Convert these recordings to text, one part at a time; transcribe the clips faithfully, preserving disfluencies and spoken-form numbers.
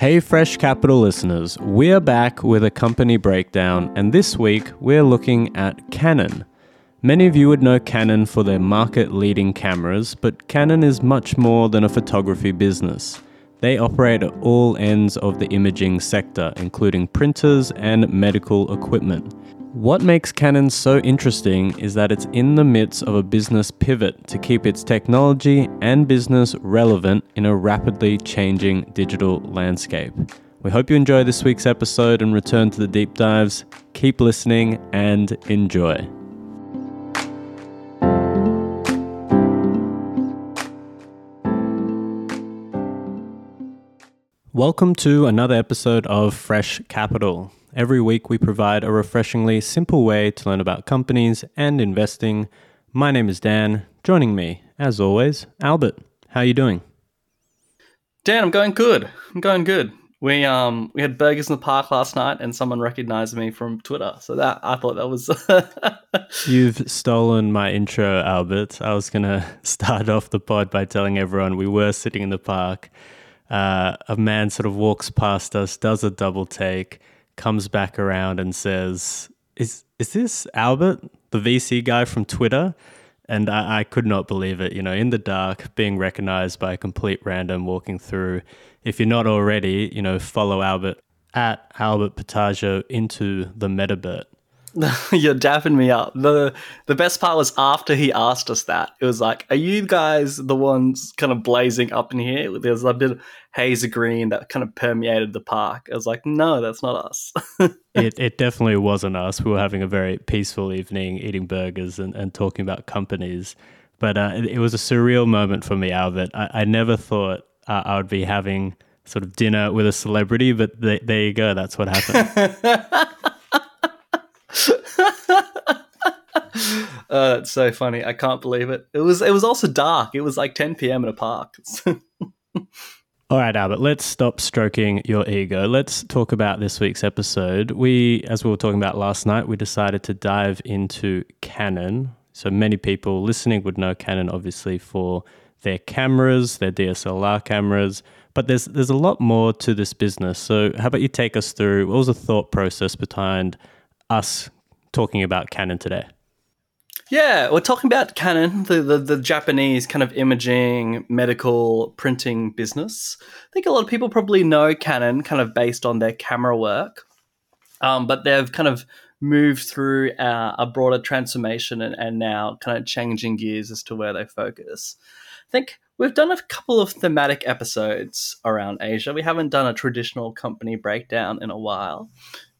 Hey Fresh Capital listeners, we're back with a company breakdown, and this week we're looking at Canon. Many of you would know Canon for their market-leading cameras, but Canon is much more than a photography business. They operate at all ends of the imaging sector, including printers and medical equipment. What makes Canon so interesting is that it's in the midst of a business pivot to keep its technology and business relevant in a rapidly changing digital landscape. We hope you enjoy this week's episode and return to the deep dives. Keep listening and enjoy. Welcome to another episode of Fresh Capital. Every week we provide a refreshingly simple way to learn about companies and investing. My name is Dan. Joining me, as always, Albert. How are you doing? Dan, I'm going good. I'm going good. We um we had burgers in the park last night and someone recognized me from Twitter. So that I thought that was You've stolen my intro, Albert. I was going to start off the pod by telling everyone we were sitting in the park. Uh, a man sort of walks past us, does a double take, comes back around and says, is is this Albert, the V C guy from Twitter? And I, I could not believe it, you know, in the dark, being recognized by a complete random walking through. If you're not already, you know, follow Albert at Albert Petaggio into the Metabert. You're dapping me up. The the best part was after he asked us that. It was like, are you guys the ones kind of blazing up in here? There's a bit of haze of green that kind of permeated the park. I was like, no, that's not us. it it definitely wasn't us. We were having a very peaceful evening, eating burgers and, and talking about companies. But uh, it, it was a surreal moment for me, Albert. I, I never thought uh, I would be having sort of dinner with a celebrity, but th- there you go. That's what happened. Uh, it's so funny. I can't believe it. It was it was also dark. It was like ten p.m. in a park. All right, Albert, let's stop stroking your ego. Let's talk about this week's episode. We, as we were talking about last night, we decided to dive into Canon. So many people listening would know Canon, obviously, for their cameras, their D S L R cameras. But there's there's a lot more to this business. So how about you take us through, what was the thought process behind us talking about Canon today? Yeah, we're talking about Canon, the, the, the Japanese kind of imaging, medical, printing business. I think a lot of people probably know Canon kind of based on their camera work, um, but they've kind of moved through uh, a broader transformation and, and now kind of changing gears as to where they focus. I think we've done a couple of thematic episodes around Asia. We haven't done a traditional company breakdown in a while.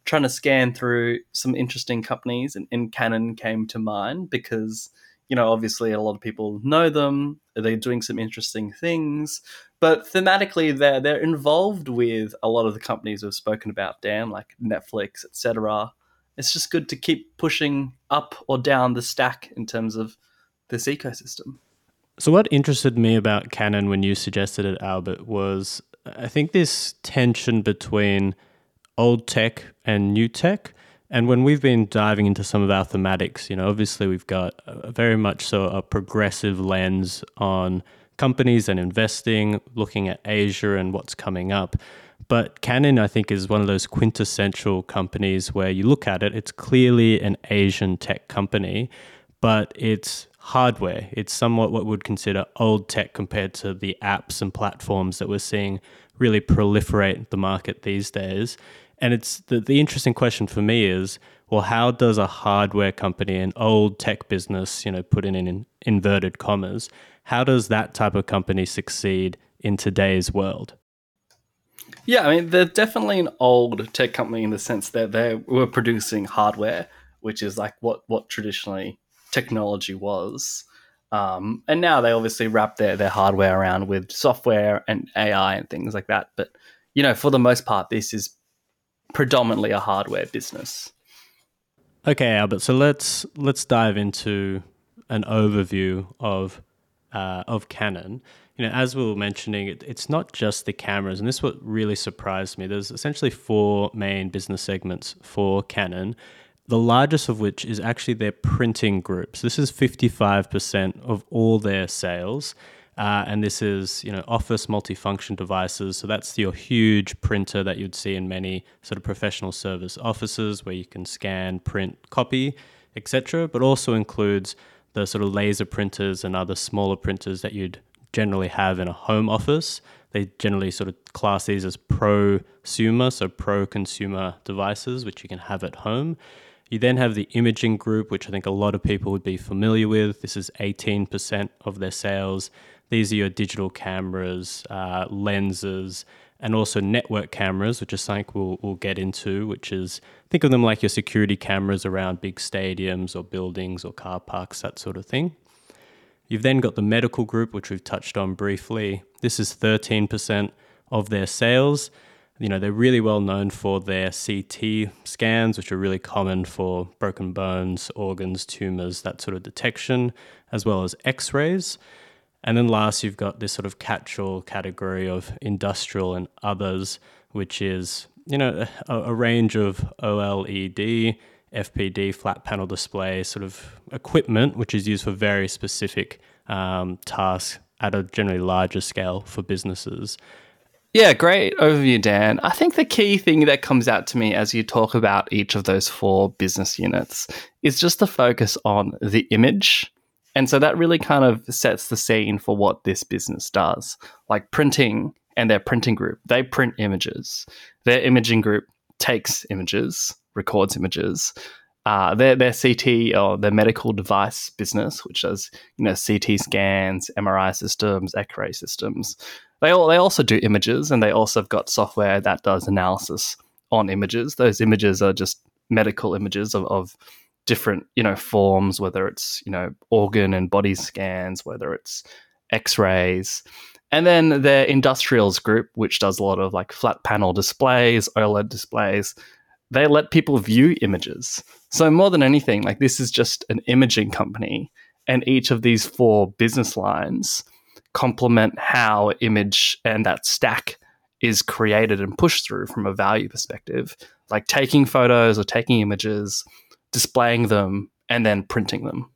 Trying to scan through some interesting companies, and, and Canon came to mind because, you know, obviously a lot of people know them. They're doing some interesting things, but thematically they're, they're involved with a lot of the companies we've spoken about, Dan, like Netflix, et cetera. It's just good to keep pushing up or down the stack in terms of this ecosystem. So what interested me about Canon when you suggested it, Albert, was I think this tension between old tech and new tech. And when we've been diving into some of our thematics, you know, obviously we've got a, very much so a progressive lens on companies and investing, looking at Asia and what's coming up. But Canon, I think, is one of those quintessential companies where you look at it, it's clearly an Asian tech company, but it's hardware. It's somewhat what we'd consider old tech compared to the apps and platforms that we're seeing really proliferate the market these days. And it's the, the interesting question for me is, well, how does a hardware company, an old tech business, you know, put in, in inverted commas, how does that type of company succeed in today's world? Yeah, I mean, they're definitely an old tech company in the sense that they were producing hardware, which is like what, what traditionally technology was. Um, and now they obviously wrap their, their hardware around with software and A I and things like that. But, you know, for the most part, this is predominantly a hardware business. Okay, Albert. So let's let's dive into an overview of uh, of Canon. You know, as we were mentioning, it, it's not just the cameras, and this is what really surprised me. There's essentially four main business segments for Canon, the largest of which is actually their printing groups. This is fifty-five percent of all their sales. Uh, and this is, you know, office multifunction devices. So that's your huge printer that you'd see in many sort of professional service offices where you can scan, print, copy, et cetera. But also includes the sort of laser printers and other smaller printers that you'd generally have in a home office. They generally sort of class these as prosumer, so pro-consumer devices, which you can have at home. You then have the imaging group, which I think a lot of people would be familiar with. This is eighteen percent of their sales. These are your digital cameras, uh, lenses, and also network cameras, which is something we'll, we'll get into, which is, think of them like your security cameras around big stadiums or buildings or car parks, that sort of thing. You've then got the medical group, which we've touched on briefly. This is thirteen percent of their sales. You know, they're really well known for their C T scans, which are really common for broken bones, organs, tumors, that sort of detection, as well as x-rays. And then last, you've got this sort of catch-all category of industrial and others, which is, you know, a, a range of OLED, F P D, flat panel display sort of equipment, which is used for very specific um, tasks at a generally larger scale for businesses. Yeah, great overview, Dan. I think the key thing that comes out to me as you talk about each of those four business units is just the focus on the image. And so that really kind of sets the scene for what this business does. Like printing and their printing group, they print images. Their imaging group takes images, records images. Uh, their their C T or their medical device business, which does, you know, C T scans, M R I systems, X-ray systems. They all they also do images, and they also have got software that does analysis on images. Those images are just medical images of, of different, you know, forms, whether it's, you know, organ and body scans, whether it's x-rays. And then their industrials group, which does a lot of like flat panel displays, OLED displays, they let people view images. So more than anything, like this is just an imaging company, and each of these four business lines complement how image and that stack is created and pushed through from a value perspective, like taking photos or taking images, displaying them, and then printing them.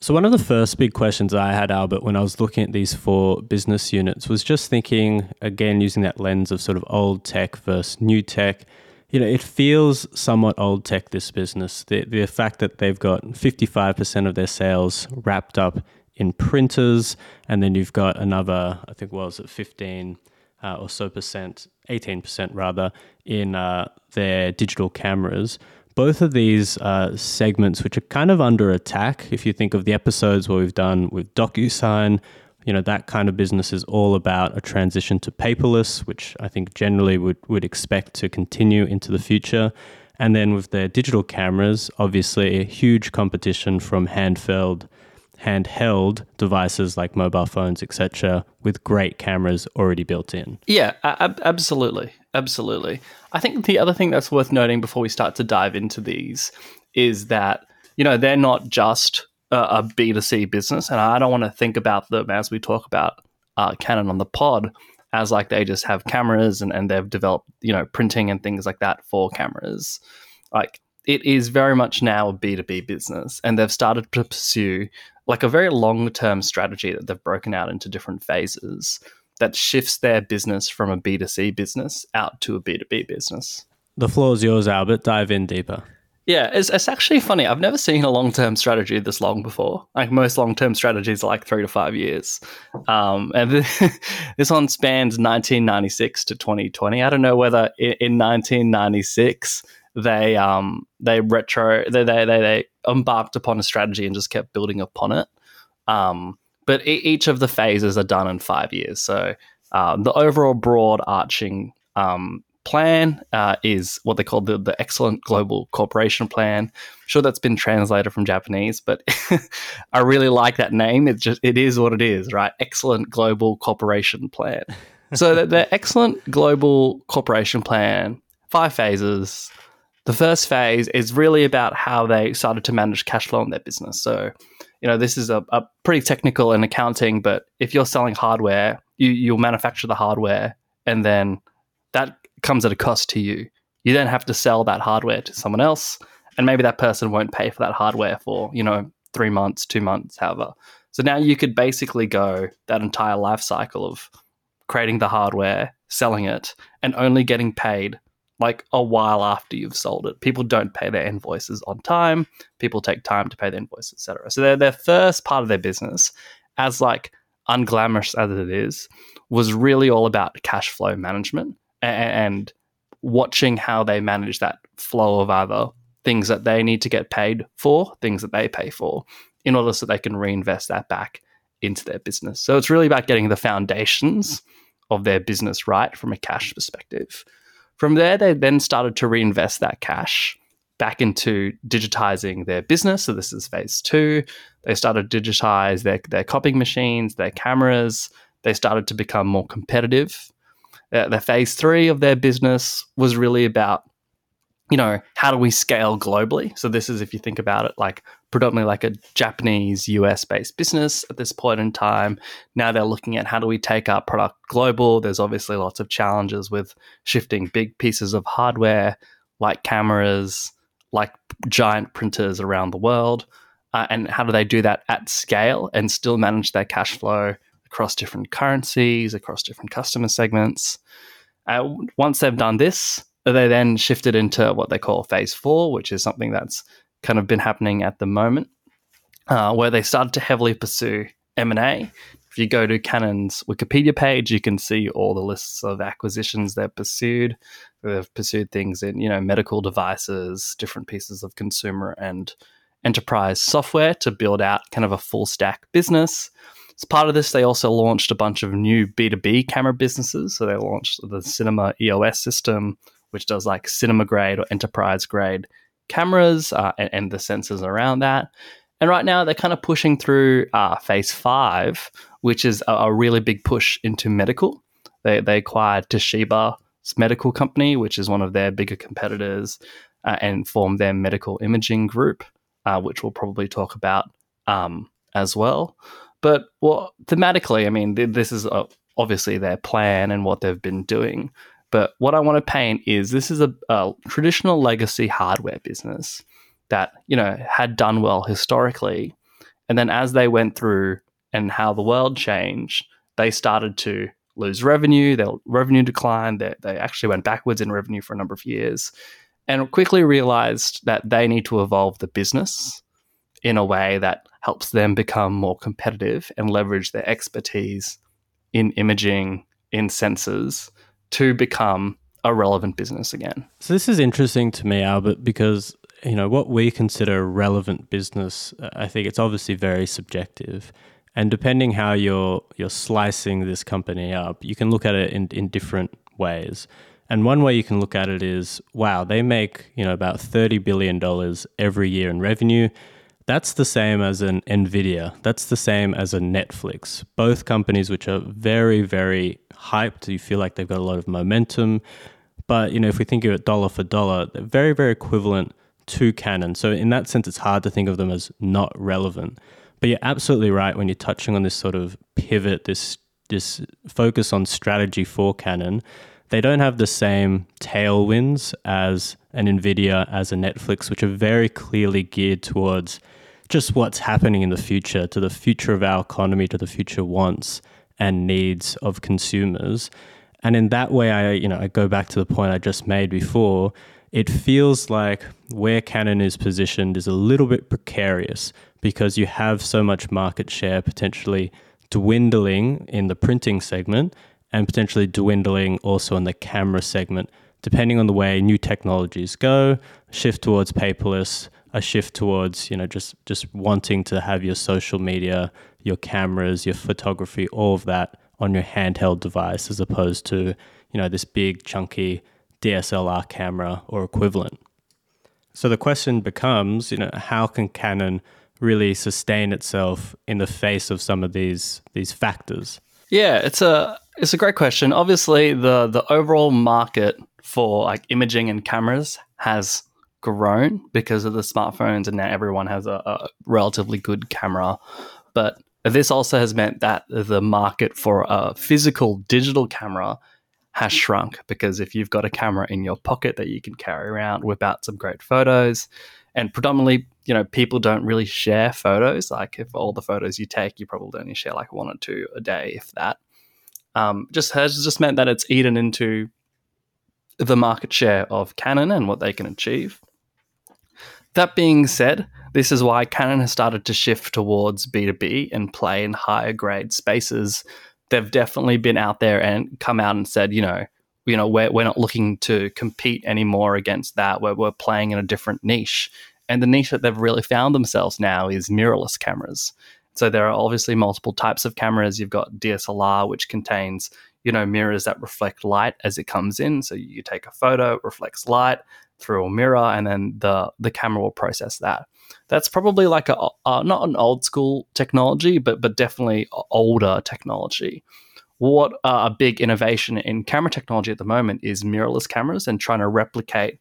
So one of the first big questions I had, Albert, when I was looking at these four business units was just thinking, again, using that lens of sort of old tech versus new tech. You know, it feels somewhat old tech, this business. The, the fact that they've got fifty-five percent of their sales wrapped up in printers, and then you've got another, I think, what was it, fifteen uh, or so percent, eighteen percent rather, in uh, their digital cameras. Both of these uh, segments, which are kind of under attack, if you think of the episodes where we've done with DocuSign, you know, that kind of business is all about a transition to paperless, which I think generally would, would expect to continue into the future. And then with their digital cameras, obviously a huge competition from handheld, handheld devices like mobile phones, et cetera, with great cameras already built in. Yeah, ab- absolutely. Absolutely. I think the other thing that's worth noting before we start to dive into these is that, you know, they're not just a, a B two C business. And I don't want to think about them as we talk about uh, Canon on the pod as like they just have cameras and, and they've developed, you know, printing and things like that for cameras. Like it is very much now a B two B business, and they've started to pursue like a very long-term strategy that they've broken out into different phases that shifts their business from a B two C business out to a B two B business. The floor is yours, Albert. Dive in deeper. Yeah, it's, it's actually funny. I've never seen a long-term strategy this long before. Like most long-term strategies are like three to five years. Um, and this one spans nineteen ninety-six to twenty twenty. I don't know whether in, in nineteen ninety-six they um they retro they, they they they embarked upon a strategy and just kept building upon it. Um, But each of the phases are done in five years. So um, the overall broad arching um, plan uh, is what they call the, the Excellent Global Corporation Plan. I'm sure that's been translated from Japanese, but I really like that name. It just it is what it is, right? Excellent Global Corporation Plan. So the, the Excellent Global Corporation Plan, five phases. The first phase is really about how they started to manage cash flow in their business. So, you know, this is a, a pretty technical in accounting, but if you're selling hardware, you, you'll manufacture the hardware, and then that comes at a cost to you. You then have to sell that hardware to someone else, and maybe that person won't pay for that hardware for, you know, three months, two months, however. So now you could basically go that entire life cycle of creating the hardware, selling it, and only getting paid like a while after you've sold it. People don't pay their invoices on time. People take time to pay their invoices, et cetera. So their, their first part of their business, as like unglamorous as it is, was really all about cash flow management and, and watching how they manage that flow of other things that they need to get paid for, things that they pay for, in order so they can reinvest that back into their business. So it's really about getting the foundations of their business right from a cash perspective. From there, they then started to reinvest that cash back into digitizing their business. So this is phase two. They started to digitize their, their copying machines, their cameras. They started to become more competitive. Uh, the phase three of their business was really about, you know, how do we scale globally? So this is, if you think about it, like predominantly like a Japanese, U S-based business at this point in time. Now they're looking at how do we take our product global. There's obviously lots of challenges with shifting big pieces of hardware like cameras, like giant printers around the world. Uh, and how do they do that at scale and still manage their cash flow across different currencies, across different customer segments? Uh, once they've done this, they then shifted into what they call phase four, which is something that's kind of been happening at the moment, uh, where they started to heavily pursue M and A. If you go to Canon's Wikipedia page, you can see all the lists of acquisitions they've pursued. They've pursued things in, you know, medical devices, different pieces of consumer and enterprise software to build out kind of a full stack business. As part of this, they also launched a bunch of new B two B camera businesses. So they launched the Cinema E O S system, which does like cinema grade or enterprise grade cameras uh, and, and the sensors around that. And right now they're kind of pushing through uh, phase five, which is a, a really big push into medical. They they acquired Toshiba's medical company, which is one of their bigger competitors, uh, and formed their medical imaging group, uh, which we'll probably talk about um, as well. But well, thematically, I mean, th- this is uh, obviously their plan and what they've been doing. But what I want to paint is this is a, a traditional legacy hardware business that, you know, had done well historically. And then as they went through and how the world changed, they started to lose revenue, their revenue declined, they, they actually went backwards in revenue for a number of years and quickly realized that they need to evolve the business in a way that helps them become more competitive and leverage their expertise in imaging, in sensors, to become a relevant business again. So this is interesting to me, Albert, because, you know, what we consider a relevant business, I think it's obviously very subjective. And depending how you're you're slicing this company up, you can look at it in, in different ways. And one way you can look at it is, wow, they make, you know, about thirty billion dollars every year in revenue. That's the same as an NVIDIA. That's the same as a Netflix. Both companies which are very, very hyped. You feel like they've got a lot of momentum. But, you know, if we think of it dollar for dollar, they're very, very equivalent to Canon. So in that sense, it's hard to think of them as not relevant. But you're absolutely right when you're touching on this sort of pivot, this this focus on strategy for Canon. They don't have the same tailwinds as an NVIDIA, as a Netflix, which are very clearly geared towards just what's happening in the future, to the future of our economy, to the future wants and needs of consumers. And in that way, I, you know, I go back to the point I just made before. It feels like where Canon is positioned is a little bit precarious because you have so much market share potentially dwindling in the printing segment and potentially dwindling also in the camera segment, depending on the way new technologies go, shift towards paperless, a shift towards, you know, just, just wanting to have your social media, your cameras, your photography, all of that on your handheld device as opposed to, you know, this big chunky D S L R camera or equivalent. So the question becomes, you know, how can Canon really sustain itself in the face of some of these these factors? Yeah, it's a it's a great question. Obviously, the the overall market for like imaging and cameras has grown because of the smartphones, and now everyone has a, a relatively good camera. But this also has meant that the market for a physical digital camera has shrunk, because if you've got a camera in your pocket that you can carry around, whip out some great photos, and predominantly you know, people don't really share photos. Like, if all the photos you take, you probably only share like one or two a day, if that. Um, just has just meant that it's eaten into the market share of Canon and what they can achieve. That being said, this is why Canon has started to shift towards B two B and play in higher grade spaces. They've definitely been out there and come out and said, you know, you know, we're we're not looking to compete anymore against that. We're we're playing in a different niche. And the niche that they've really found themselves now is mirrorless cameras. So there are obviously multiple types of cameras. You've got D S L R, which contains, you know, mirrors that reflect light as it comes in. So you take a photo, it reflects light through a mirror, and then the, the camera will process that. That's probably like a, uh, not an old school technology, but but definitely older technology. What uh, a big innovation in camera technology at the moment is mirrorless cameras and trying to replicate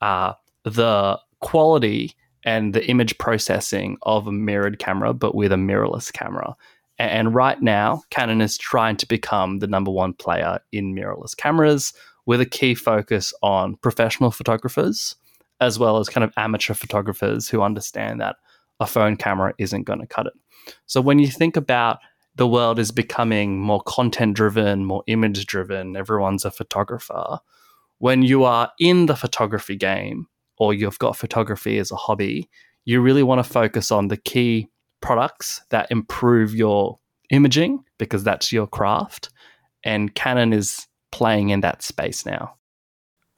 uh, the quality and the image processing of a mirrored camera, but with a mirrorless camera. And right now, Canon is trying to become the number one player in mirrorless cameras with a key focus on professional photographers, as well as kind of amateur photographers who understand that a phone camera isn't going to cut it. So when you think about the world is becoming more content-driven, more image-driven, everyone's a photographer, when you are in the photography game, or you've got photography as a hobby, you really want to focus on the key products that improve your imaging, because that's your craft, and Canon is playing in that space now.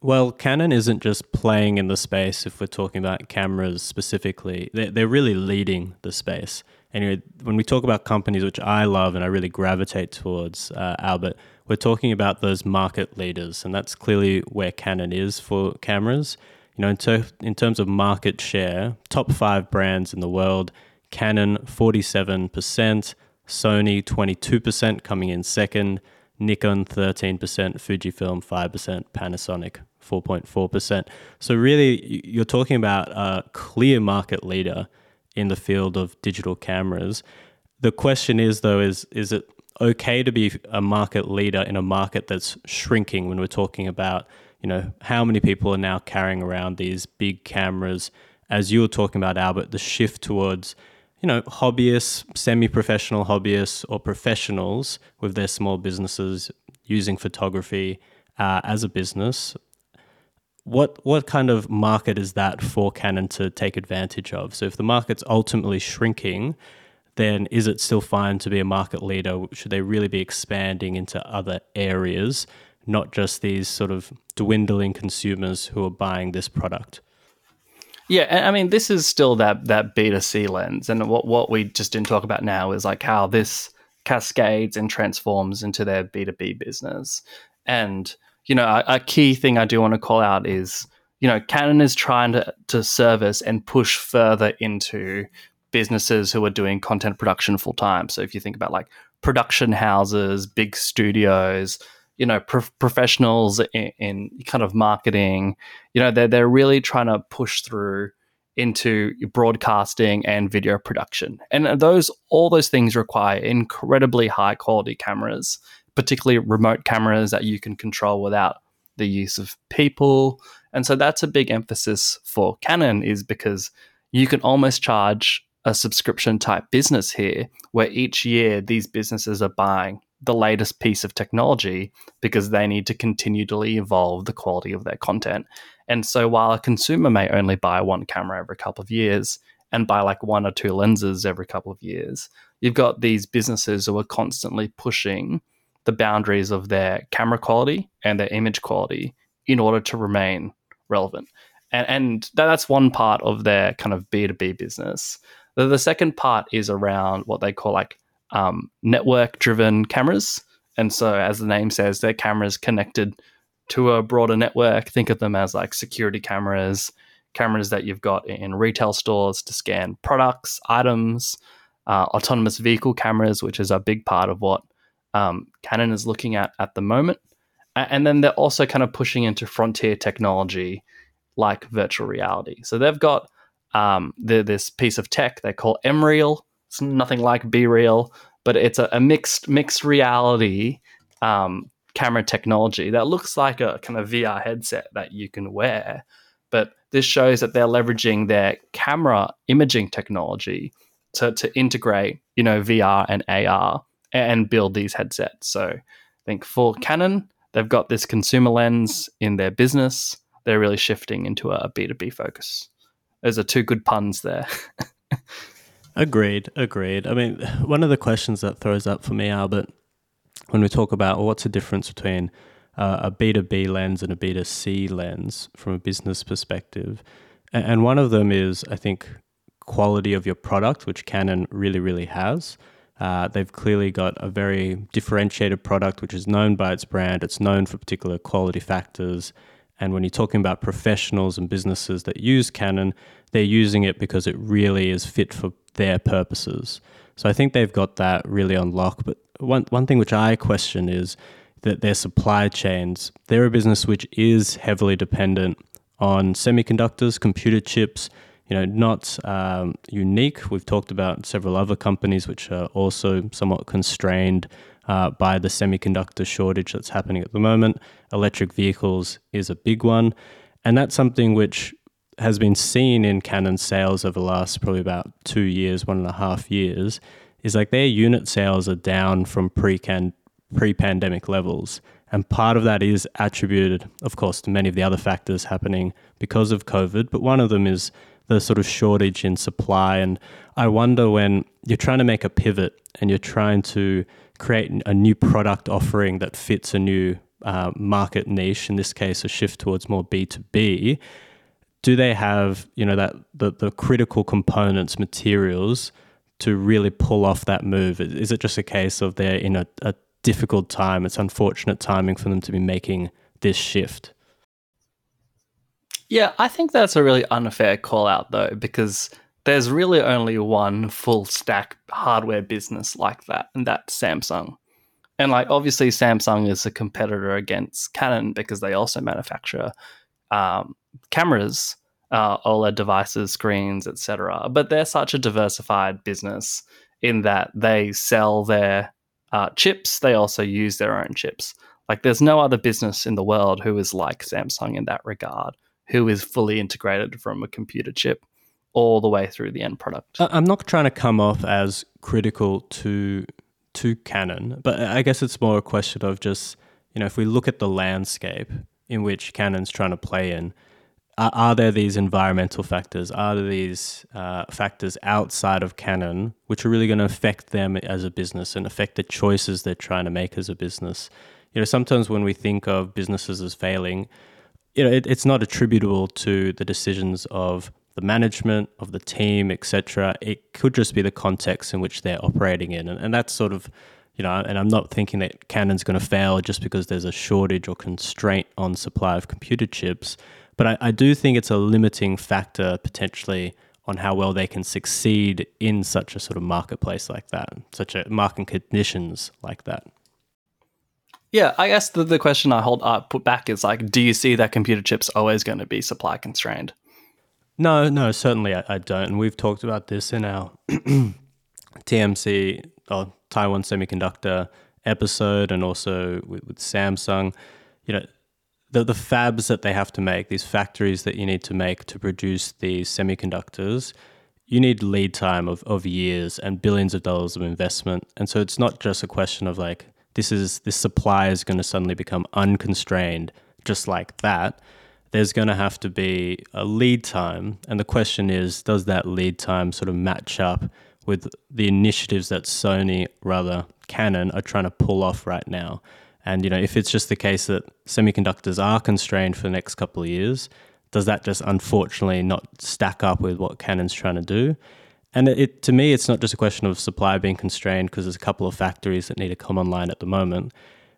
Well, Canon isn't just playing in the space. If we're talking about cameras specifically, they're, they're really leading the space. Anyway, when we talk about companies, which I love and I really gravitate towards, uh, Albert, we're talking about those market leaders, and that's clearly where Canon is for cameras. You know, in, ter- in terms of market share, top five brands in the world, Canon forty-seven percent, Sony twenty-two percent coming in second, Nikon thirteen percent, Fujifilm five percent, Panasonic four point four percent. So really, you're talking about a clear market leader in the field of digital cameras. The question is, though, is is it okay to be a market leader in a market that's shrinking when we're talking about, you know, how many people are now carrying around these big cameras? As you were talking about, Albert, the shift towards, you know, hobbyists, semi-professional hobbyists or professionals with their small businesses using photography uh, as a business. What what kind of market is that for Canon to take advantage of? So if the market's ultimately shrinking, then is it still fine to be a market leader? Should they really be expanding into other areas, not just these sort of dwindling consumers who are buying this product? Yeah, I mean, this is still that that B two C lens. And what, what we just didn't talk about now is like how this cascades and transforms into their B two B business. And, you know, a, a key thing I do want to call out is, you know, Canon is trying to, to service and push further into businesses who are doing content production full time. So if you think about like production houses, big studios, you know, pro- professionals in, in kind of marketing, you know, they're, they're really trying to push through into broadcasting and video production. And those, all those things require incredibly high quality cameras, particularly remote cameras that you can control without the use of people. And so that's a big emphasis for Canon, is because you can almost charge a subscription type business here, where each year these businesses are buying the latest piece of technology because they need to continually evolve the quality of their content. And so while a consumer may only buy one camera every couple of years and buy like one or two lenses every couple of years, you've got these businesses who are constantly pushing the boundaries of their camera quality and their image quality in order to remain relevant. And, and that's one part of their kind of B two B business. The, the second part is around what they call like Um, network-driven cameras. And so, as the name says, they're cameras connected to a broader network. Think of them as like security cameras, cameras that you've got in retail stores to scan products, items, uh, autonomous vehicle cameras, which is a big part of what um, Canon is looking at at the moment. And then they're also kind of pushing into frontier technology like virtual reality. So they've got um, the, this piece of tech they call MREAL. It's nothing like BeReal, but it's a, a mixed mixed reality um, camera technology that looks like a kind of V R headset that you can wear. But this shows that they're leveraging their camera imaging technology to to integrate, you know, V R and A R and build these headsets. So I think for Canon, they've got this consumer lens in their business. They're really shifting into a B two B focus. Those are two good puns there. Agreed, agreed. I mean, one of the questions that throws up for me, Albert, when we talk about well, what's the difference between uh, a B two B lens and a B two C lens from a business perspective, and, and one of them is, I think, quality of your product, which Canon really, really has. Uh, they've clearly got a very differentiated product, which is known by its brand. It's known for particular quality factors. And when you're talking about professionals and businesses that use Canon, they're using it because it really is fit for their purposes. So I think they've got that really on lock. But one, one thing which I question is that their supply chains, they're a business which is heavily dependent on semiconductors, computer chips, you know, not um, unique. We've talked about several other companies which are also somewhat constrained uh, by the semiconductor shortage that's happening at the moment. Electric vehicles is a big one. And that's something which has been seen in Canon sales over the last probably about two years, one and a half years, is like their unit sales are down from pre-can- pre-pandemic levels. And part of that is attributed, of course, to many of the other factors happening because of COVID. But one of them is the sort of shortage in supply. And I wonder when you're trying to make a pivot and you're trying to create a new product offering that fits a new uh, market niche, in this case, a shift towards more B two B, do they have, you know, that the, the critical components, materials to really pull off that move? Is it just a case of they're in a, a difficult time? It's unfortunate timing for them to be making this shift. Yeah, I think that's a really unfair call out though, because there's really only one full stack hardware business like that, and that's Samsung. And like obviously Samsung is a competitor against Canon because they also manufacture um, cameras, uh, OLED devices, screens, et cetera. But they're such a diversified business in that they sell their uh, chips, they also use their own chips. Like there's no other business in the world who is like Samsung in that regard, who is fully integrated from a computer chip all the way through the end product. I'm not trying to come off as critical to to Canon, but I guess it's more a question of just, you know, if we look at the landscape in which Canon's trying to play in, are, are there these environmental factors? Are there these uh, factors outside of Canon which are really going to affect them as a business and affect the choices they're trying to make as a business? You know, sometimes when we think of businesses as failing, you know, it, it's not attributable to the decisions of the management, of the team, et cetera. It could just be the context in which they're operating in. And, and that's sort of, you know, and I'm not thinking that Canon's going to fail just because there's a shortage or constraint on supply of computer chips. But I, I do think it's a limiting factor potentially on how well they can succeed in such a sort of marketplace like that, such a market conditions like that. Yeah, I guess the, the question I hold up put back is like, do you see that computer chips always going to be supply constrained? No, no, certainly I, I don't. And we've talked about this in our T M C, or Taiwan Semiconductor episode, and also with, with Samsung. You know, the the fabs that they have to make, these factories that you need to make to produce these semiconductors, you need lead time of, of years and billions of dollars of investment. And so it's not just a question of like, This is this supply is going to suddenly become unconstrained just like that. There's going to have to be a lead time. And the question is, does that lead time sort of match up with the initiatives that Sony, rather Canon, are trying to pull off right now? And, you know, if it's just the case that semiconductors are constrained for the next couple of years, does that just unfortunately not stack up with what Canon's trying to do? And it, to me, it's not just a question of supply being constrained because there's a couple of factories that need to come online at the moment.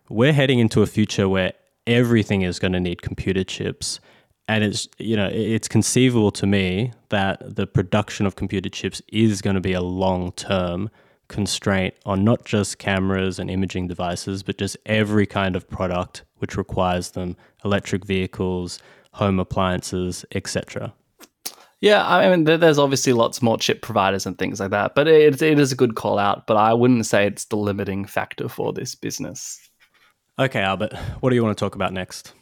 We're heading into a future where everything is going to need computer chips. And it's, you know, it's conceivable to me that the production of computer chips is going to be a long-term constraint on not just cameras and imaging devices, but just every kind of product which requires them, electric vehicles, home appliances, et cetera. Yeah, I mean, there's obviously lots more chip providers and things like that, but it, it is a good call out, but I wouldn't say it's the limiting factor for this business. Okay, Albert, what do you want to talk about next?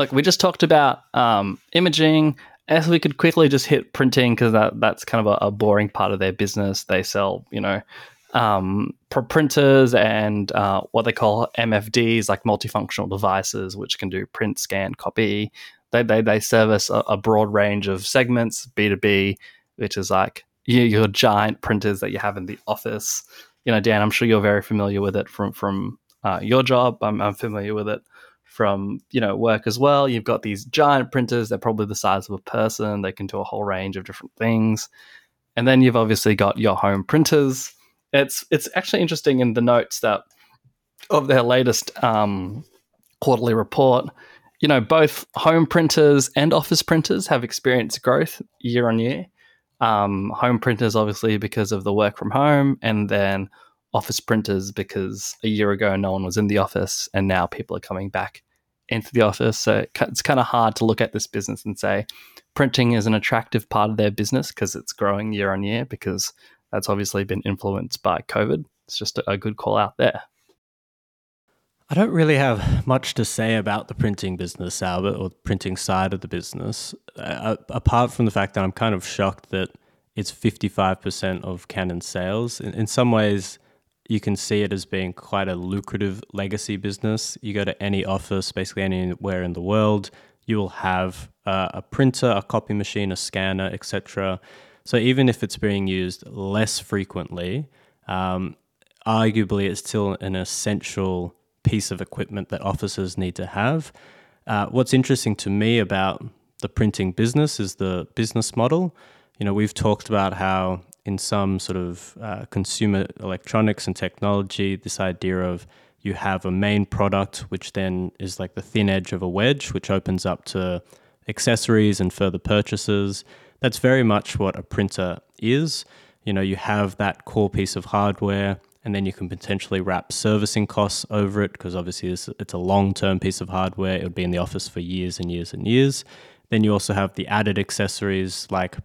Look, we just talked about um, imaging. As we could quickly just hit printing, because that, that's kind of a, a boring part of their business. They sell, you know, um, pr- printers and uh, what they call M F Ds, like multifunctional devices, which can do print, scan, copy. They they, they service a, a broad range of segments. B two B, which is like your, your giant printers that you have in the office. You know, Dan, I'm sure you're very familiar with it from from uh, your job. I'm, I'm familiar with it from, you know, work as well. You've got these giant printers. They're probably the size of a person. They can do a whole range of different things. And then you've obviously got your home printers. It's it's actually interesting in the notes that of their latest um, quarterly report, you know, both home printers and office printers have experienced growth year on year. Um, home printers, obviously, because of the work from home, and then office printers because a year ago no one was in the office and now people are coming back into the office. So it's kind of hard to look at this business and say printing is an attractive part of their business because it's growing year on year, because that's obviously been influenced by COVID. It's just a good call out there. I don't really have much to say about the printing business, Albert, or the printing side of the business, uh, apart from the fact that I'm kind of shocked that it's fifty-five percent of Canon sales. In, in some ways, you can see it as being quite a lucrative legacy business. You go to any office, basically anywhere in the world, you will have uh, a printer, a copy machine, a scanner, et cetera. So even if it's being used less frequently, um, arguably it's still an essential piece of equipment that offices need to have. Uh, what's interesting to me about the printing business is the business model. You know, we've talked about how in some sort of uh, consumer electronics and technology, this idea of you have a main product, which then is like the thin edge of a wedge, which opens up to accessories and further purchases. That's very much what a printer is. You know, you have that core piece of hardware, and then you can potentially wrap servicing costs over it, because obviously it's, it's a long-term piece of hardware. It would be in the office for years and years and years. Then you also have the added accessories like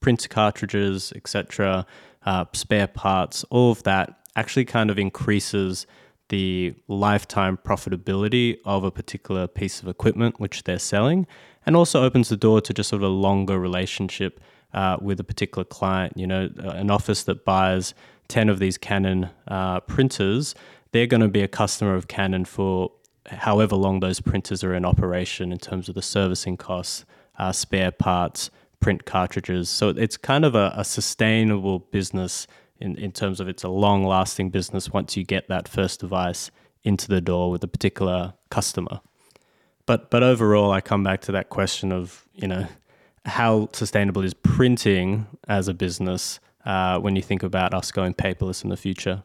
print cartridges, et cetera, uh, spare parts, all of that actually kind of increases the lifetime profitability of a particular piece of equipment which they're selling, and also opens the door to just sort of a longer relationship uh, with a particular client. You know, an office that buys ten of these Canon uh, printers, they're going to be a customer of Canon for however long those printers are in operation in terms of the servicing costs, uh, spare parts, print cartridges. So it's kind of a, a sustainable business in, in terms of it's a long-lasting business once you get that first device into the door with a particular customer. But but overall, I come back to that question of, you know, how sustainable is printing as a business uh, when you think about us going paperless in the future?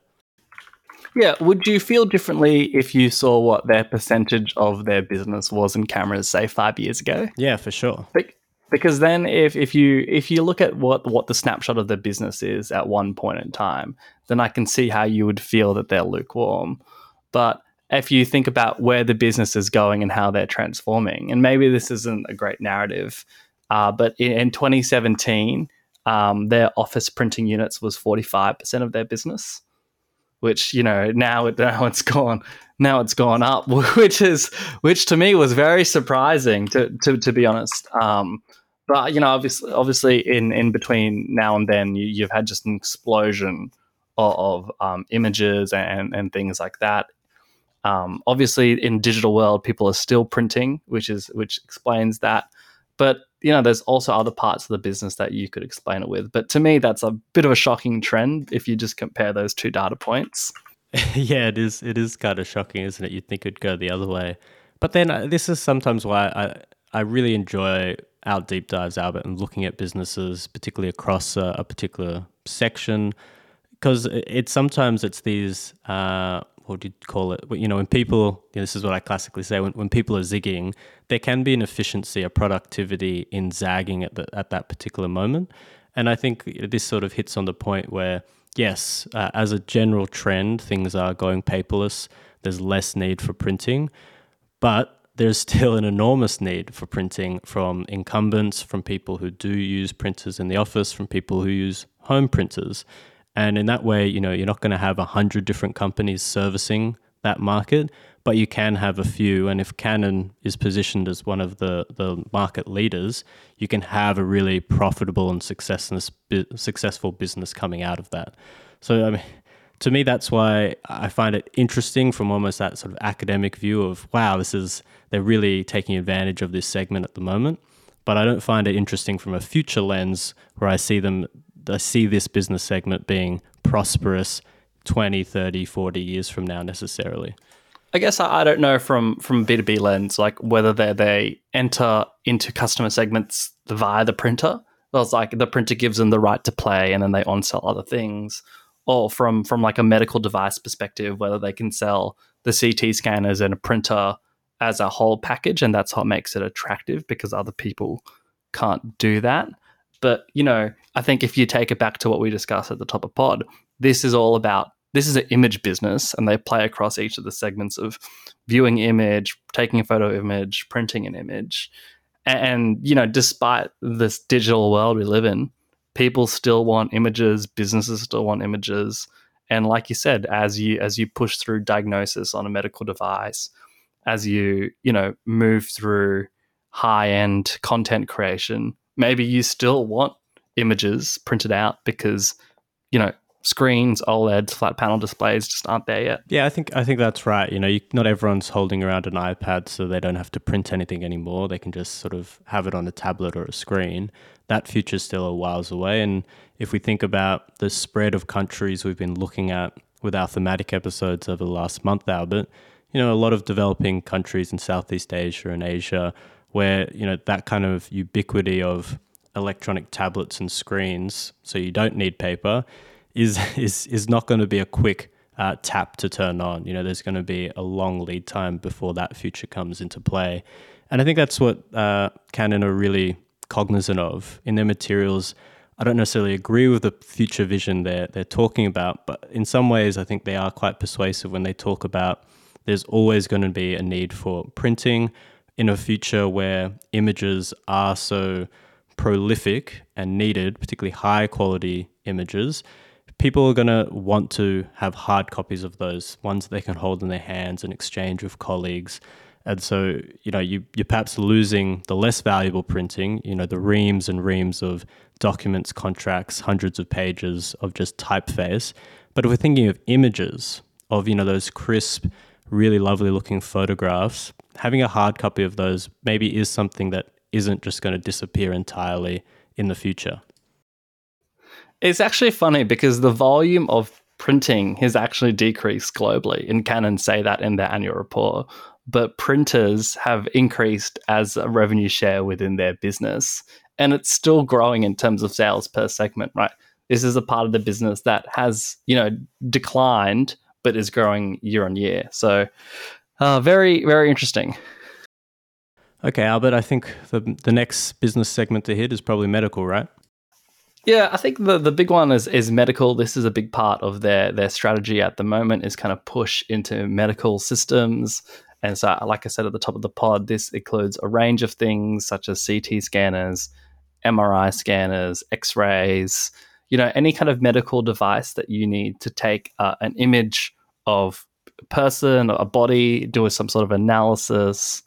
Yeah. Would you feel differently if you saw what their percentage of their business was in cameras, say, five years ago? Yeah, for sure. But- Because then if, if you if you look at what, what the snapshot of the business is at one point in time, then I can see how you would feel that they're lukewarm. But if you think about where the business is going and how they're transforming, and maybe this isn't a great narrative, uh, but in, in twenty seventeen, um, their office printing units was forty-five percent of their business, which, you know, now, it, now it's gone. Now it's gone up, which is which to me was very surprising, to to, to be honest. Um, but you know, obviously, obviously, in, in between now and then, you, you've had just an explosion of, of um, images and and things like that. Um, obviously, in digital world, people are still printing, which is which explains that. But you know, there's also other parts of the business that you could explain it with. But to me, that's a bit of a shocking trend if you just compare those two data points. Yeah, it is. It is kind of shocking, isn't it? You'd think it'd go the other way, but then uh, this is sometimes why I, I really enjoy our deep dives, Albert, and looking at businesses, particularly across a, a particular section, because it, it sometimes it's these uh, what do you call it? You know, when people, you know, this is what I classically say: when when people are zigging, there can be an efficiency, a productivity in zagging at the, at that particular moment, and I think this sort of hits on the point where, yes, uh, as a general trend, things are going paperless. There's less need for printing, but there's still an enormous need for printing from incumbents, from people who do use printers in the office, from people who use home printers. And in that way, you know, you're not going to have a hundred different companies servicing that market, but you can have a few. And if Canon is positioned as one of the, the market leaders, you can have a really profitable and success, successful business coming out of that. So I mean, to me, that's why I find it interesting from almost that sort of academic view of, wow, this is, they're really taking advantage of this segment at the moment. But I don't find it interesting from a future lens where I see them, I see this business segment being prosperous twenty, thirty, forty years from now necessarily. I guess I don't know from, from B two B lens, like whether they they enter into customer segments via the printer. That's like the printer gives them the right to play and then they on-sell other things. Or from, from like a medical device perspective, whether they can sell the C T scanners and a printer as a whole package, and that's what makes it attractive because other people can't do that. But, you know, I think if you take it back to what we discussed at the top of pod, this is all about, this is an image business and they play across each of the segments of viewing image, taking a photo image, printing an image. And, you know, despite this digital world we live in, people still want images, businesses still want images. And like you said, as you as you push through diagnosis on a medical device, as you, you know, move through high-end content creation, maybe you still want images printed out because, you know, screens, OLEDs, flat panel displays just aren't there yet. Yeah, I think I think that's right. You know, you, not everyone's holding around an iPad, so they don't have to print anything anymore. They can just sort of have it on a tablet or a screen. That future's still a whiles away. And if we think about the spread of countries we've been looking at with our thematic episodes over the last month, Albert, you know, a lot of developing countries in Southeast Asia and Asia where, you know, that kind of ubiquity of electronic tablets and screens, so you don't need paper, is is is not going to be a quick uh, tap to turn on. You know, there's going to be a long lead time before that future comes into play. And I think that's what uh, Canon are really cognizant of in their materials. I don't necessarily agree with the future vision they're, they're talking about, but in some ways I think they are quite persuasive when they talk about there's always going to be a need for printing in a future where images are so prolific and needed, particularly high quality images. People are going to want to have hard copies of those, ones that they can hold in their hands and exchange with colleagues. And so, you know, you, you're perhaps losing the less valuable printing, you know, the reams and reams of documents, contracts, hundreds of pages of just typeface. But if we're thinking of images, of, you know, those crisp, really lovely looking photographs, having a hard copy of those maybe is something that isn't just going to disappear entirely in the future. It's actually funny because the volume of printing has actually decreased globally, and Canon say that in their annual report. But printers have increased as a revenue share within their business, and it's still growing in terms of sales per segment, right? This is a part of the business that has, you know, declined but is growing year on year. So uh, very, very interesting. Okay, Albert, I think the, the next business segment to hit is probably medical, right? Yeah, I think the, the big one is, is medical. This is a big part of their, their strategy at the moment, is kind of push into medical systems. And so, like I said at the top of the pod, this includes a range of things such as C T scanners, M R I scanners, X-rays, you know, any kind of medical device that you need to take uh, an image of a person, a body, do some sort of analysis.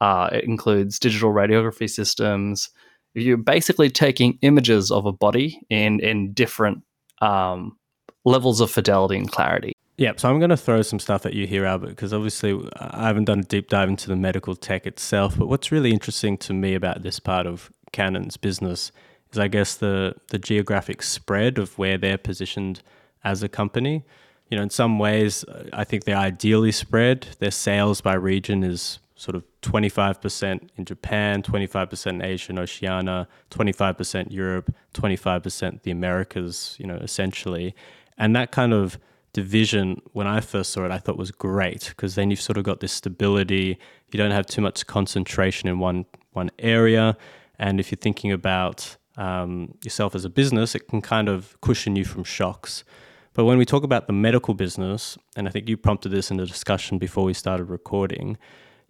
Uh, it includes digital radiography systems. You're basically taking images of a body in, in different um, levels of fidelity and clarity. Yeah, so I'm going to throw some stuff at you here, Albert, because obviously I haven't done a deep dive into the medical tech itself, but what's really interesting to me about this part of Canon's business is, I guess, the, the geographic spread of where they're positioned as a company. You know, in some ways, I think they're ideally spread. Their sales by region is sort of twenty-five percent in Japan, twenty-five percent in Asia and Oceania, twenty-five percent Europe, twenty-five percent the Americas, you know, essentially. And that kind of division, when I first saw it, I thought was great, because then you've sort of got this stability. You don't have too much concentration in one one area. And if you're thinking about um, yourself as a business, it can kind of cushion you from shocks. But when we talk about the medical business, and I think you prompted this in the discussion before we started recording,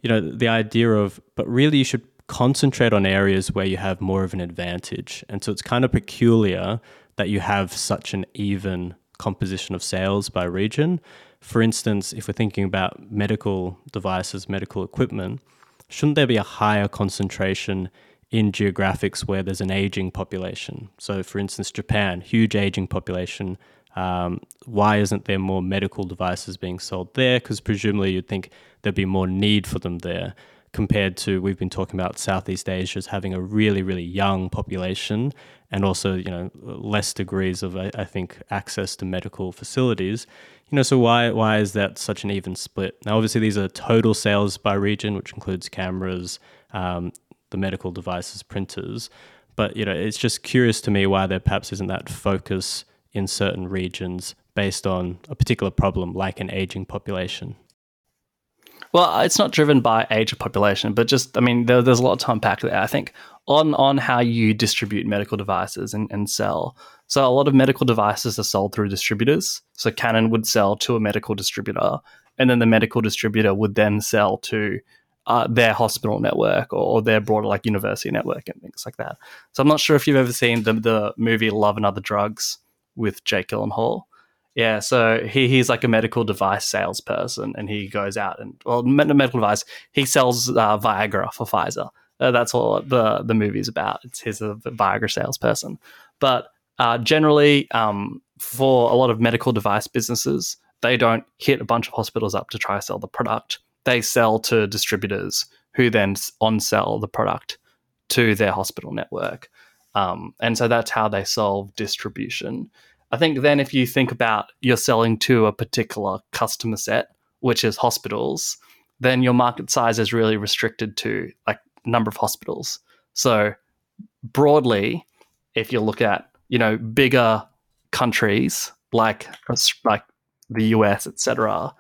you know, the idea of, but really you should concentrate on areas where you have more of an advantage. And so it's kind of peculiar that you have such an even composition of sales by region. For instance, if we're thinking about medical devices, medical equipment, shouldn't there be a higher concentration in geographics where there's an aging population? So for instance, Japan, huge aging population. Um, why isn't there more medical devices being sold there? Because presumably you'd think there'd be more need for them there compared to, we've been talking about Southeast Asia as having a really, really young population and also, you know, less degrees of, I, I think, access to medical facilities. You know, so why why is that such an even split? Now, obviously, these are total sales by region, which includes cameras, um, the medical devices, printers. But, you know, it's just curious to me why there perhaps isn't that focus in certain regions based on a particular problem like an aging population. Well, it's not driven by age of population, but just, I mean, there, there's a lot to unpack there, I think, on on how you distribute medical devices and, and sell. So a lot of medical devices are sold through distributors. So Canon would sell to a medical distributor, and then the medical distributor would then sell to uh, their hospital network or, or their broader like university network and things like that. So I'm not sure if you've ever seen the, the movie Love and Other Drugs with Jake Gyllenhaal. Yeah, so he he's like a medical device salesperson, and he goes out and, well, medical device, he sells uh, Viagra for Pfizer. Uh, that's all the, the movie's about. It's his uh, Viagra salesperson. But uh, generally, um, for a lot of medical device businesses, they don't hit a bunch of hospitals up to try to sell the product. They sell to distributors who then on-sell the product to their hospital network. Um, and so that's how they solve distribution. I think then if you think about you're selling to a particular customer set, which is hospitals, then your market size is really restricted to like number of hospitals. So broadly, if you look at, you know, bigger countries like like the U S, et cetera,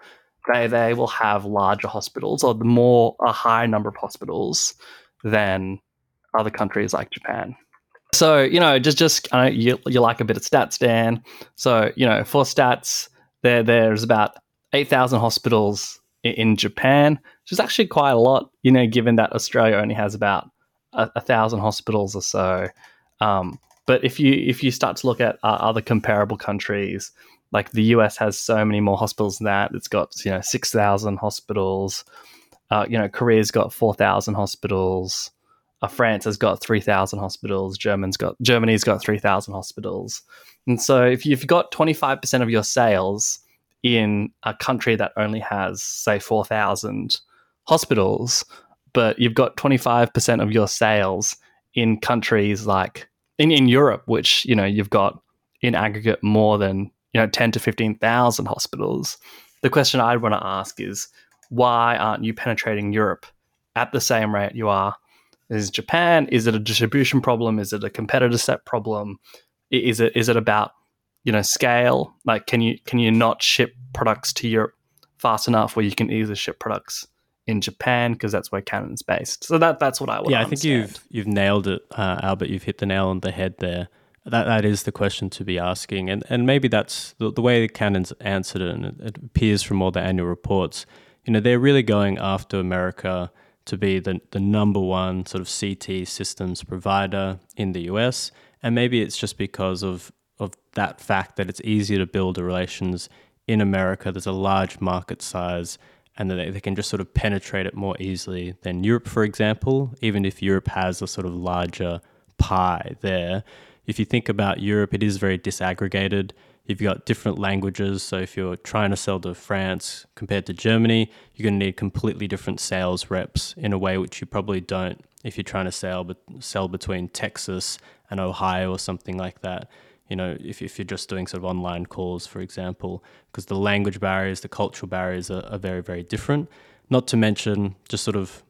they, they will have larger hospitals or more a higher number of hospitals than other countries like Japan. So, you know, just, just I know you, you like a bit of stats, Dan. So, you know, for stats, there there's about eight thousand hospitals in, in Japan, which is actually quite a lot, you know, given that Australia only has about one thousand hospitals or so. Um, but if you if you start to look at uh, other comparable countries, like the U S has so many more hospitals than that. It's got, you know, six thousand hospitals. Uh, you know, Korea's got four thousand hospitals. France has got three thousand hospitals. Germany's got Germany's got three thousand hospitals. And so if you've got twenty-five percent of your sales in a country that only has, say, four thousand hospitals, but you've got twenty-five percent of your sales in countries like in, in Europe, which, you know, you've got in aggregate more than, you know, ten to fifteen thousand hospitals. The question I'd want to ask is, why aren't you penetrating Europe at the same rate you are? Is Japan? Is it a distribution problem? Is it a competitor set problem? Is it is it about, you know, scale? Like, can you can you not ship products to Europe fast enough where you can easily ship products in Japan, because that's where Canon's based? So that that's what I would. Yeah, understand. I think you've you've nailed it, uh, Albert. You've hit the nail on the head there. That that is the question to be asking, and and maybe that's the, the way Canon's answered it, and it, it appears from all the annual reports. You know, they're really going after America to be the, the number one sort of C T systems provider in the U S. And maybe it's just because of, of that fact that it's easier to build the relations in America. There's a large market size and they, they can just sort of penetrate it more easily than Europe, for example, even if Europe has a sort of larger pie there. If you think about Europe, it is very disaggregated. You've got different languages, so if you're trying to sell to France compared to Germany, you're going to need completely different sales reps in a way which you probably don't if you're trying to sell but sell between Texas and Ohio or something like that. You know, if if you're just doing sort of online calls, for example, because the language barriers, the cultural barriers are, are very, very different. Not to mention just sort of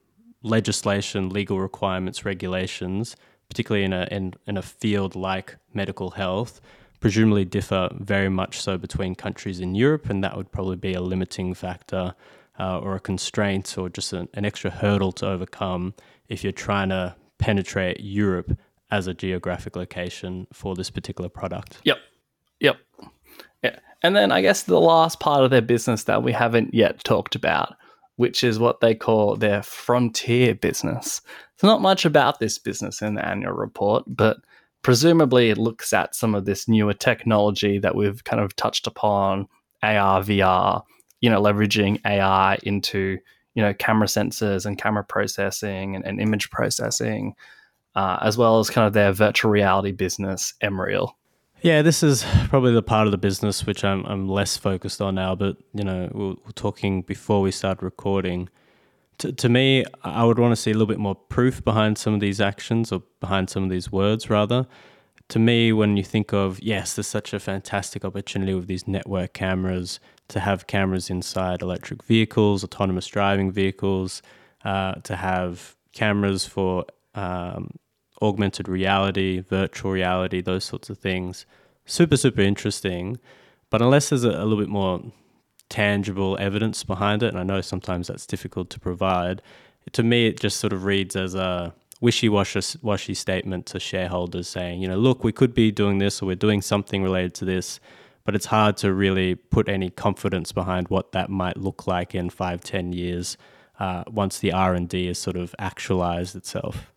legislation, legal requirements, regulations, particularly in a in, in a field like medical health, presumably differ very much so between countries in Europe, and that would probably be a limiting factor uh, or a constraint or just an, an extra hurdle to overcome if you're trying to penetrate Europe as a geographic location for this particular product. Yep, yep. Yeah. And then I guess the last part of their business that we haven't yet talked about, which is what they call their frontier business. It's not much about this business in the annual report, but presumably it looks at some of this newer technology that we've kind of touched upon, A R, V R, you know, leveraging A I into, you know, camera sensors and camera processing and, and image processing, uh, as well as kind of their virtual reality business, MREAL. Yeah, this is probably the part of the business which I'm I'm less focused on now, but, you know, we we're, we're talking before we started recording. To, to me, I would want to see a little bit more proof behind some of these actions, or behind some of these words, rather. To me, when you think of, yes, there's such a fantastic opportunity with these network cameras to have cameras inside electric vehicles, autonomous driving vehicles, uh, to have cameras for um, augmented reality, virtual reality, those sorts of things. Super, super interesting. But unless there's a, a little bit more tangible evidence behind it, and I know sometimes that's difficult to provide, to me it just sort of reads as a wishy-washy statement to shareholders saying, you know, look, we could be doing this, or we're doing something related to this, but it's hard to really put any confidence behind what that might look like in five, ten years uh, once the R and D is sort of actualized itself.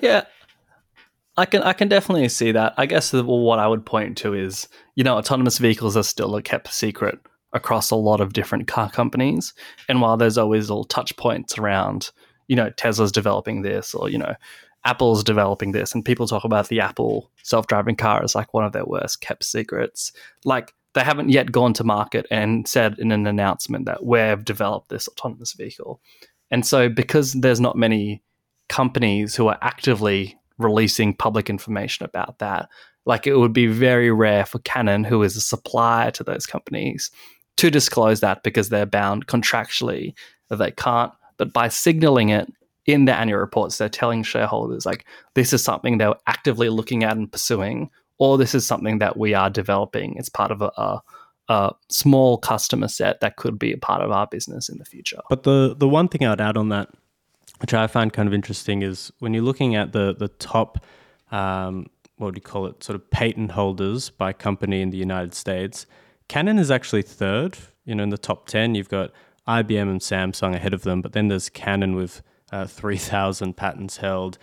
Yeah, I can I can definitely see that. I guess what I would point to is, you know, autonomous vehicles are still a kept secret across a lot of different car companies. And while there's always little touch points around, you know, Tesla's developing this, or, you know, Apple's developing this, and people talk about the Apple self-driving car as like one of their worst kept secrets, like they haven't yet gone to market and said in an announcement that we've developed this autonomous vehicle. And so because there's not many companies who are actively releasing public information about that, like it would be very rare for Canon, who is a supplier to those companies, to disclose that, because they're bound contractually that they can't. But by signaling it in their annual reports, they're telling shareholders, like, this is something they're actively looking at and pursuing, or this is something that we are developing. It's part of a, a, a small customer set that could be a part of our business in the future. But the, the one thing I'd add on that, which I find kind of interesting, is when you're looking at the, the top, um, what do you call it, sort of patent holders by company in the United States, Canon is actually third. You know, in the top ten, you've got I B M and Samsung ahead of them, but then there's Canon with uh, three thousand patents held.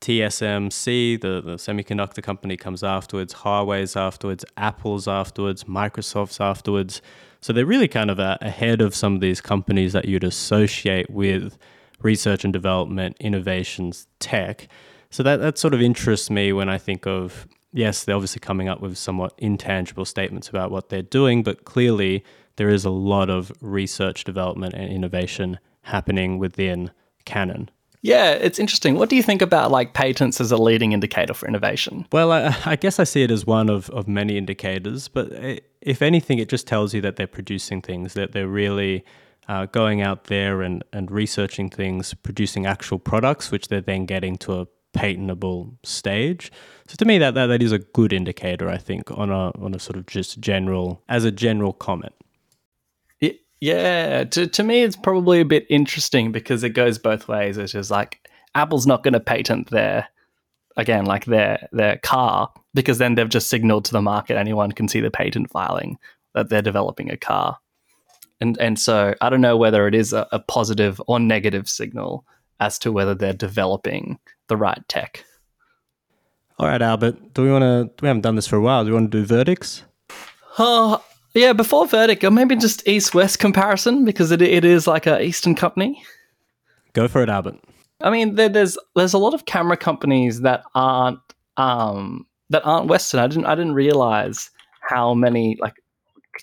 T S M C, the, the semiconductor company, comes afterwards. Huawei's afterwards. Apple's afterwards. Microsoft's afterwards. So they're really kind of a, ahead of some of these companies that you'd associate with research and development, innovations, tech. So that, that sort of interests me when I think of, yes, they're obviously coming up with somewhat intangible statements about what they're doing, but clearly there is a lot of research, development, and innovation happening within Canon. Yeah, it's interesting. What do you think about like patents as a leading indicator for innovation? Well, I, I guess I see it as one of, of many indicators, but it, if anything, it just tells you that they're producing things, that they're really uh, going out there and, and researching things, producing actual products, which they're then getting to a patentable stage. So to me, that, that that is a good indicator, I think, on a on a sort of just general, as a general comment. It, yeah, to to me, it's probably a bit interesting because it goes both ways. It's just like Apple's not going to patent their, again, like their their car, because then they've just signaled to the market, anyone can see the patent filing, that they're developing a car, and and so I don't know whether it is a, a positive or negative signal as to whether they're developing the right tech. All right, Albert, do we want to, we haven't done this for a while, do we want to do verdicts? Oh, yeah, before verdict, or maybe just East-West comparison, because it it is like an Eastern company. Go for it, Albert. I mean, there, there's there's a lot of camera companies that aren't um, that aren't Western. I didn't I didn't realize how many like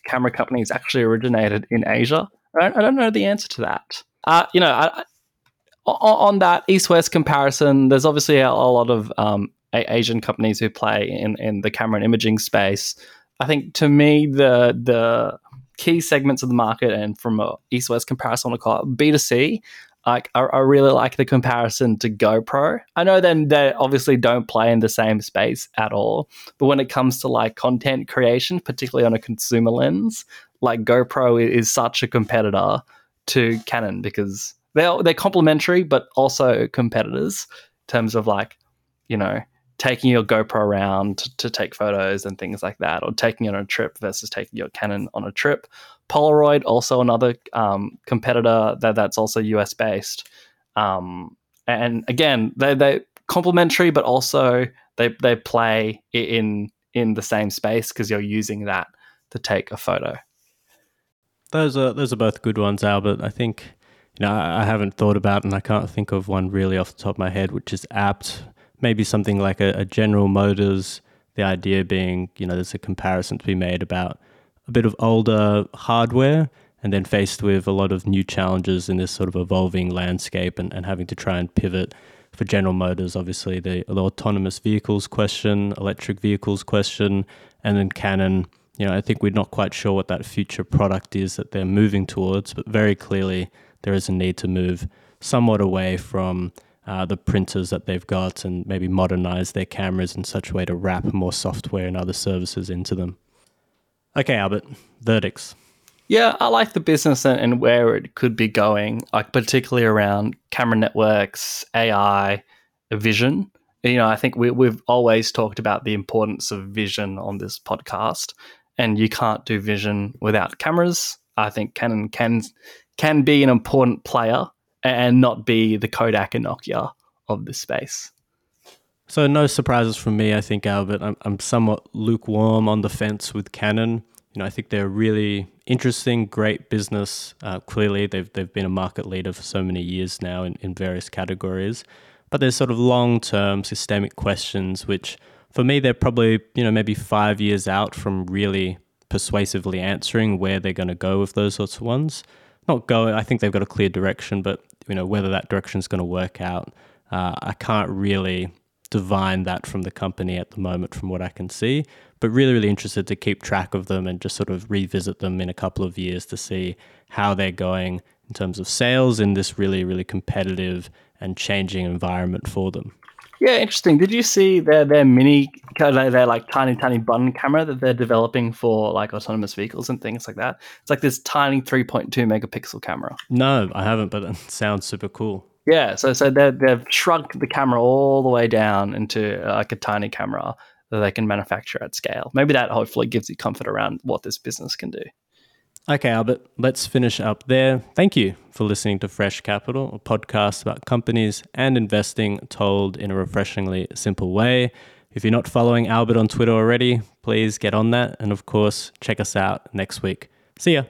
camera companies actually originated in Asia. I don't, I don't know the answer to that. Uh, you know, I on that East-West comparison, there's obviously a, a lot of um, Asian companies who play in, in the camera and imaging space. I think to me, the the key segments of the market, and from a East-West comparison, B two C, like I, I really like the comparison to GoPro. I know then they obviously don't play in the same space at all, but when it comes to like content creation, particularly on a consumer lens, like GoPro is such a competitor to Canon, because They're, they're complementary, but also competitors in terms of like, you know, taking your GoPro around to, to take photos and things like that, or taking it on a trip versus taking your Canon on a trip. Polaroid, also another um, competitor that that's also U S based. Um, and again, they, they complementary, but also they they play in in the same space because you're using that to take a photo. Those are those are both good ones, Albert. I think, you know, I haven't thought about, and I can't think of one really off the top of my head, which is apt. Maybe something like a, a General Motors, the idea being, you know, there's a comparison to be made about a bit of older hardware and then faced with a lot of new challenges in this sort of evolving landscape and, and having to try and pivot. For General Motors, obviously, the, the autonomous vehicles question, electric vehicles question, and then Canon, you know, I think we're not quite sure what that future product is that they're moving towards, but very clearly there is a need to move somewhat away from uh, the printers that they've got and maybe modernize their cameras in such a way to wrap more software and other services into them. Okay, Albert, verdicts. Yeah, I like the business and, and where it could be going, like particularly around camera networks, A I, vision. You know, I think we, we've always talked about the importance of vision on this podcast, and you can't do vision without cameras. I think Canon can can be an important player and not be the Kodak and Nokia of this space. So no surprises from me, I think, Albert. I'm, I'm somewhat lukewarm, on the fence with Canon. You know, I think they're really interesting, great business. Uh, clearly, they've they've been a market leader for so many years now in, in various categories. But there's sort of long-term systemic questions, which for me, they're probably, you know, maybe five years out from really persuasively answering where they're going to go with those sorts of ones. Not go, I think they've got a clear direction, but, you know, whether that direction is going to work out, uh, I can't really divine that from the company at the moment from what I can see, but really, really interested to keep track of them and just sort of revisit them in a couple of years to see how they're going in terms of sales in this really, really competitive and changing environment for them. Yeah, interesting. Did you see their their mini, their like tiny, tiny button camera that they're developing for like autonomous vehicles and things like that? It's like this tiny three point two megapixel camera. No, I haven't, but it sounds super cool. Yeah, so so they've shrunk the camera all the way down into like a tiny camera that they can manufacture at scale. Maybe that hopefully gives you comfort around what this business can do. Okay, Albert, let's finish up there. Thank you for listening to Fresh Capital, a podcast about companies and investing told in a refreshingly simple way. If you're not following Albert on Twitter already, please get on that. And of course, check us out next week. See ya.